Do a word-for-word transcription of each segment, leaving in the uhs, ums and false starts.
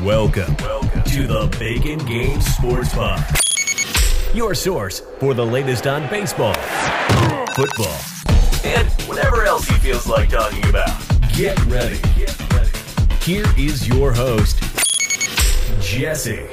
Welcome to the Bacon Game Sports Pod, your source for the latest on baseball, football, and whatever else he feels like talking about. Get ready. Here is your host, Jesse.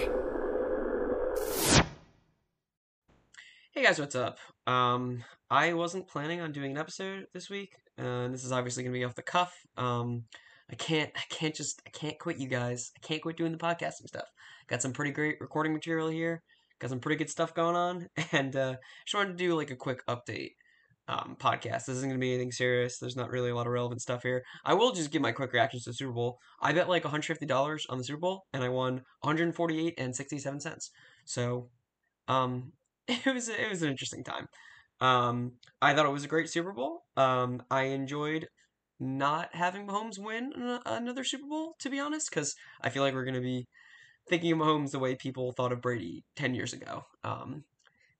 Hey guys, what's up? Um, I wasn't planning on doing an episode this week, uh, and this is obviously going to be off the cuff. Um... I can't, I can't just, I can't quit you guys. I can't quit doing the podcasting stuff. Got some pretty great recording material here. Got some pretty good stuff going on. And uh, just wanted to do like a quick update um, podcast. This isn't going to be anything serious. There's not really a lot of relevant stuff here. I will just give my quick reactions to the Super Bowl. I bet like one hundred fifty dollars on the Super Bowl, and I won one hundred forty-eight dollars and sixty-seven cents. So um, it was it was an interesting time. Um, I thought it was a great Super Bowl. Um, I enjoyed not having Mahomes win another Super Bowl, to be honest, because I feel like we're going to be thinking of Mahomes the way people thought of Brady ten years ago. Um,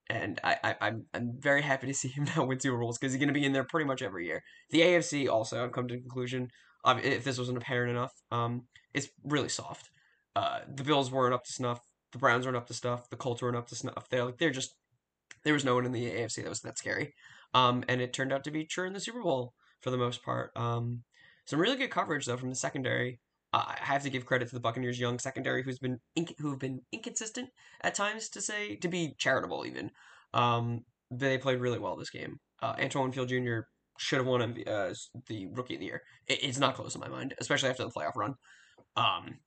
and I, I, I'm I'm very happy to see him now win Super Bowls because he's going to be in there pretty much every year. The A F C also, I've come to the conclusion, if this wasn't apparent enough, um, it's really soft. Uh, the Bills weren't up to snuff. The Browns weren't up to snuff. The Colts weren't up to snuff. They're like, they're just, there was no one in the A F C that was that scary. Um, and it turned out to be true in the Super Bowl for the most part. Um, some really good coverage, though, from the secondary. Uh, I have to give credit to the Buccaneers' young secondary, who's been inc- who've been inconsistent at times, to say, to be charitable, even. Um, they played really well this game. Uh, Antoine Field Junior should have won M V- uh, the Rookie of the Year. It- it's not close in my mind, especially after the playoff run. Um,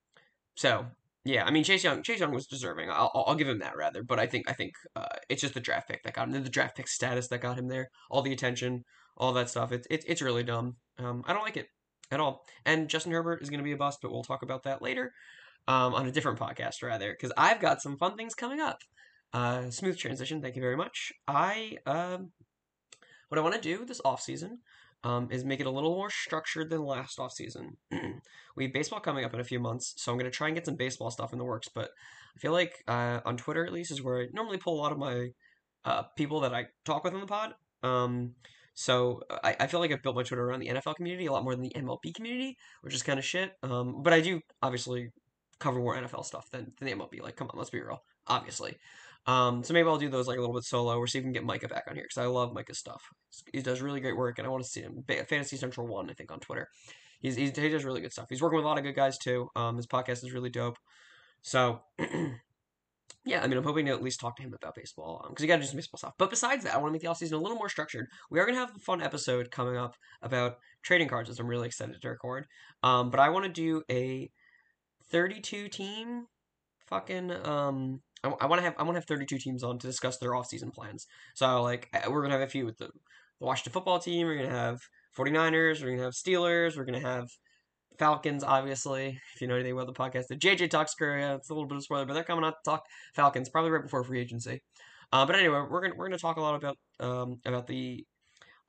so, yeah, I mean, Chase Young Chase Young was deserving. I'll, I'll give him that, rather. But I think I think uh, it's just the draft pick that got him, the draft pick status that got him there, all the attention, all that stuff. It's it, it's really dumb. Um, I don't like it at all. And Justin Herbert is going to be a bust, but we'll talk about that later um, on a different podcast, rather, because I've got some fun things coming up. Uh, smooth transition. Thank you very much. I um, what I want to do this offseason um, is make it a little more structured than last offseason. We have baseball coming up in a few months, so I'm going to try and get some baseball stuff in the works, but I feel like uh, on Twitter, at least, is where I normally pull a lot of my uh, people that I talk with on the pod. Um So I, I feel like I've built my Twitter around the N F L community a lot more than the M L B community, which is kind of shit. Um, but I do obviously cover more N F L stuff than, than the M L B. Like, come on, let's be real. Obviously. Um, so maybe I'll do those like a little bit solo, or see if we can get Micah back on here, because I love Micah's stuff. He does really great work, and I want to see him. Fantasy Central One, I think, on Twitter. He's, he's he does really good stuff. He's working with a lot of good guys too. Um, his podcast is really dope. So. Yeah, I mean, I'm hoping to at least talk to him about baseball, because um, you got to do some baseball stuff. But besides that, I want to make the offseason a little more structured. We are going to have a fun episode coming up about trading cards, as I'm really excited to record. Um, but I want to do a thirty-two team fucking... Um, I, I want to have I want to have thirty-two teams on to discuss their offseason plans. So, like, we're going to have a few with the, the Washington football team. We're going to have forty-niners. We're going to have Steelers. We're going to have Falcons, obviously, if you know anything about the podcast. The J J Talks, yeah, it's a little bit of a spoiler, but they're coming out to talk Falcons, probably right before free agency. Uh, but anyway, we're gonna we're gonna talk a lot about um about the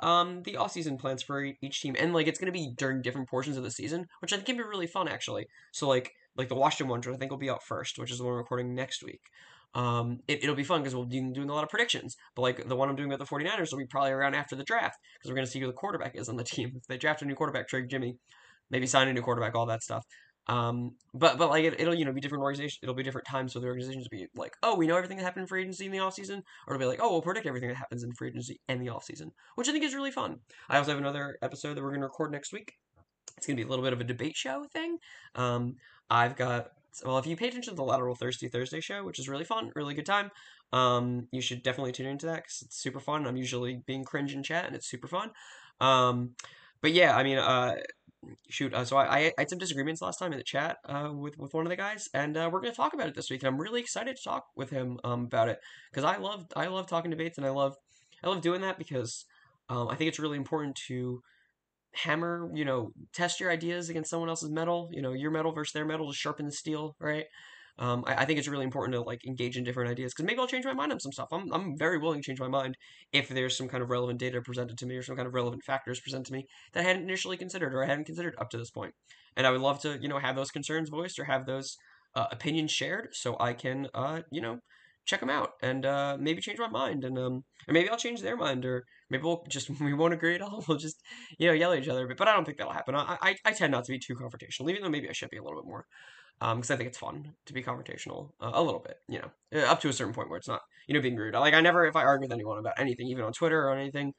um the offseason plans for each team, and like it's gonna be during different portions of the season, which I think can be really fun actually. So like like the Washington one, which I think will be out first, which is the one we're recording next week. Um, it, it'll be fun because we'll be doing a lot of predictions, but like the one I'm doing about the forty-niners will be probably around after the draft, because we're gonna see who the quarterback is on the team. If they draft a new quarterback, trade Jimmy, maybe sign a new quarterback, all that stuff. Um, but, but like, it, it'll, you know, be different organizations. It'll be different times. So the organizations will be like, oh, we know everything that happened in free agency in the offseason. Or it'll be like, oh, we'll predict everything that happens in free agency and the offseason, which I think is really fun. I also have another episode that we're going to record next week. It's going to be a little bit of a debate show thing. Um, I've got, well, if you pay attention to the Lateral Thirsty Thursday show, which is really fun, really good time, um, you should definitely tune into that because it's super fun. I'm usually being cringe in chat, and it's super fun. Um, but yeah, I mean, uh, Shoot, uh, so I, I had some disagreements last time in the chat uh, with, with one of the guys, and uh, we're going to talk about it this week, and I'm really excited to talk with him um, about it, because I love I love talking debates, and I love I love doing that, because um, I think it's really important to hammer, you know, test your ideas against someone else's metal, you know, your metal versus their metal to sharpen the steel, right? Um, I, I think it's really important to, like, engage in different ideas, because maybe I'll change my mind on some stuff. I'm I'm very willing to change my mind if there's some kind of relevant data presented to me or some kind of relevant factors presented to me that I hadn't initially considered or I hadn't considered up to this point. And I would love to, you know, have those concerns voiced or have those uh, opinions shared so I can, uh, you know, check them out and uh, maybe change my mind, and um, or maybe I'll change their mind, or maybe we'll just we won't agree at all. We'll just you know yell at each other a bit. But I don't think that'll happen. I I, I tend not to be too confrontational, even though maybe I should be a little bit more, because um, I think it's fun to be confrontational uh, a little bit, you know, up to a certain point where it's not you know being rude. Like I never, if I argue with anyone about anything, even on Twitter or anything.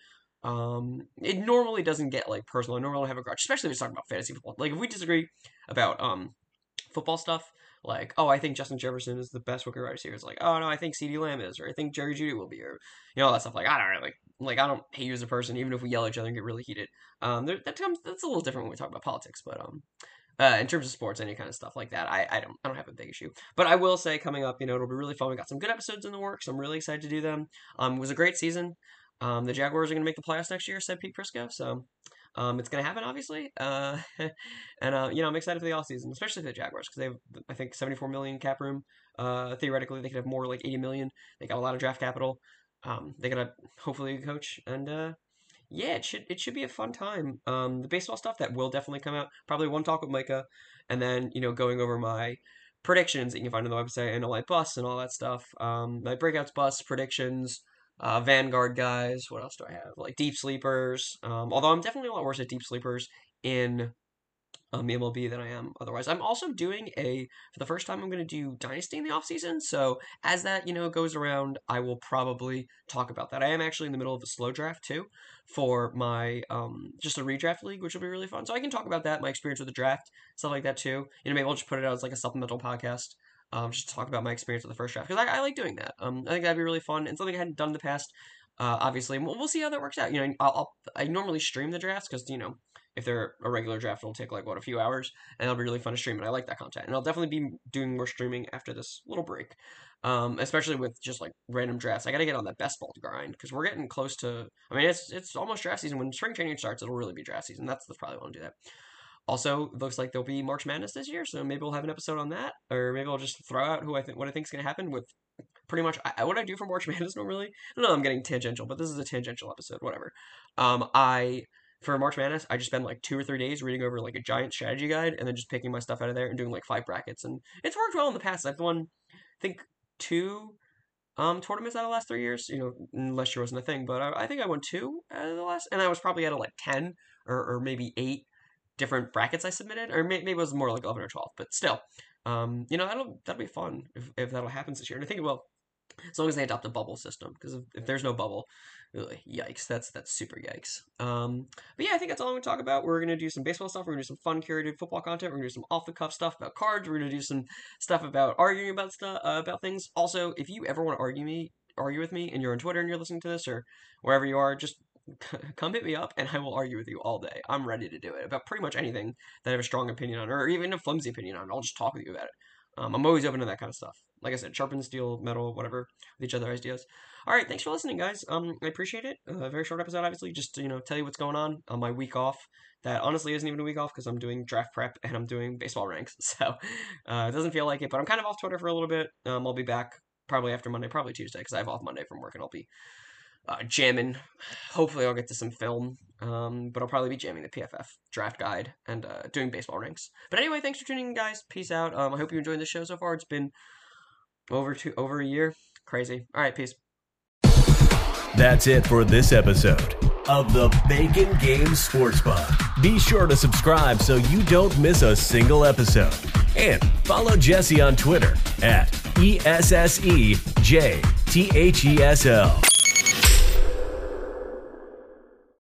Um, it normally doesn't get like personal. I normally don't have a grudge, especially if we're talking about fantasy football. Like if we disagree about um football stuff, like, oh, I think Justin Jefferson is the best rookie wide receiver. It's like, oh no, I think CeeDee Lamb is, or I think Jerry Jeudy will be, or you know all that stuff. Like I don't know, like like I don't hate you as a person, even if we yell at each other and get really heated. Um, there, that comes that's a little different when we talk about politics, but um, uh, in terms of sports, any kind of stuff like that, I I don't I don't have a big issue. But I will say, coming up, you know, it'll be really fun. We got some good episodes in the works. I'm really excited to do them. Um, it was a great season. Um, the Jaguars are going to make the playoffs next year, said Pete Prisco, so um, it's going to happen, obviously, uh, and, uh, you know, I'm excited for the offseason, especially for the Jaguars, because they have, I think, seventy-four million cap room, uh, theoretically, they could have more, like, eighty million, they got a lot of draft capital, um, they got a, hopefully, a coach, and, uh, yeah, it should, it should be a fun time. Um, the baseball stuff, that will definitely come out, probably one talk with Micah, and then, you know, going over my predictions that you can find on the website, and all my busts and all that stuff, um, my breakouts, busts, predictions, Uh, Vanguard guys, what else do I have? Like, deep sleepers, um, although I'm definitely a lot worse at deep sleepers in um, the M L B than I am otherwise. I'm also doing a, for the first time, I'm going to do Dynasty in the offseason, so as that, you know, goes around, I will probably talk about that. I am actually in the middle of a slow draft, too, for my, um, just a redraft league, which will be really fun, so I can talk about that, my experience with the draft, stuff like that, too. You know, maybe I'll just put it out as, like, a supplemental podcast, Um, just to talk about my experience with the first draft, because I, I like doing that. Um, I think that'd be really fun, and something I hadn't done in the past, uh, obviously, and we'll, we'll see how that works out. You know, I'll, I'll I normally stream the drafts, because, you know, if they're a regular draft, it'll take, like, what, a few hours, and it'll be really fun to stream, and I like that content, and I'll definitely be doing more streaming after this little break, um, especially with just, like, random drafts. I gotta get on that best ball grind, because we're getting close to, I mean, it's it's almost draft season. When spring training starts, it'll really be draft season. That's, that's probably when I'll do that. Also, looks like there'll be March Madness this year, so maybe we'll have an episode on that, or maybe I'll just throw out who I think, what I think is going to happen with pretty much I, what I do for March Madness normally. I don't know, I'm getting tangential, but this is a tangential episode, whatever. Um, I for March Madness, I just spend like two or three days reading over like a giant strategy guide, and then just picking my stuff out of there and doing like five brackets, and it's worked well in the past. I've won, I think, two um tournaments out of the last three years. You know, last year wasn't a thing, but I, I think I won two out of the last, and I was probably out of like ten or or maybe eight. Different brackets I submitted, or maybe it was more like eleven or twelve, but still, um, you know, that'll, that'll be fun if, if that'll happen this year, and I think it will, as long as they adopt a bubble system, because if, if there's no bubble, really, yikes, that's, that's super yikes, um, but yeah, I think that's all I'm going to talk about. We're going to do some baseball stuff, we're going to do some fun curated football content, we're going to do some off-the-cuff stuff about cards, we're going to do some stuff about arguing about stuff, uh, about things. Also, if you ever want to argue me, argue with me, and you're on Twitter and you're listening to this, or wherever you are, just come hit me up, and I will argue with you all day. I'm ready to do it about pretty much anything that I have a strong opinion on, or even a flimsy opinion on. I'll just talk with you about it. Um, I'm always open to that kind of stuff. Like I said, sharpen steel, metal, whatever, with each other ideas. All right, thanks for listening, guys. Um, I appreciate it. A uh, very short episode, obviously. Just, you know, tell you what's going on on my week off. That honestly isn't even a week off, because I'm doing draft prep and I'm doing baseball ranks. So uh, it doesn't feel like it, but I'm kind of off Twitter for a little bit. Um, I'll be back probably after Monday, probably Tuesday, because I have off Monday from work, and I'll be Uh, jamming. Hopefully I'll get to some film, um, but I'll probably be jamming the P F F draft guide and uh, doing baseball ranks. But anyway, thanks for tuning in, guys. Peace out. Um, I hope you enjoyed the show so far. It's been over two, over a year. Crazy. All right, peace. That's it for this episode of the Bacon Game Sports Pod. Be sure to subscribe so you don't miss a single episode. And follow Jesse on Twitter at E S S E J T H E S L.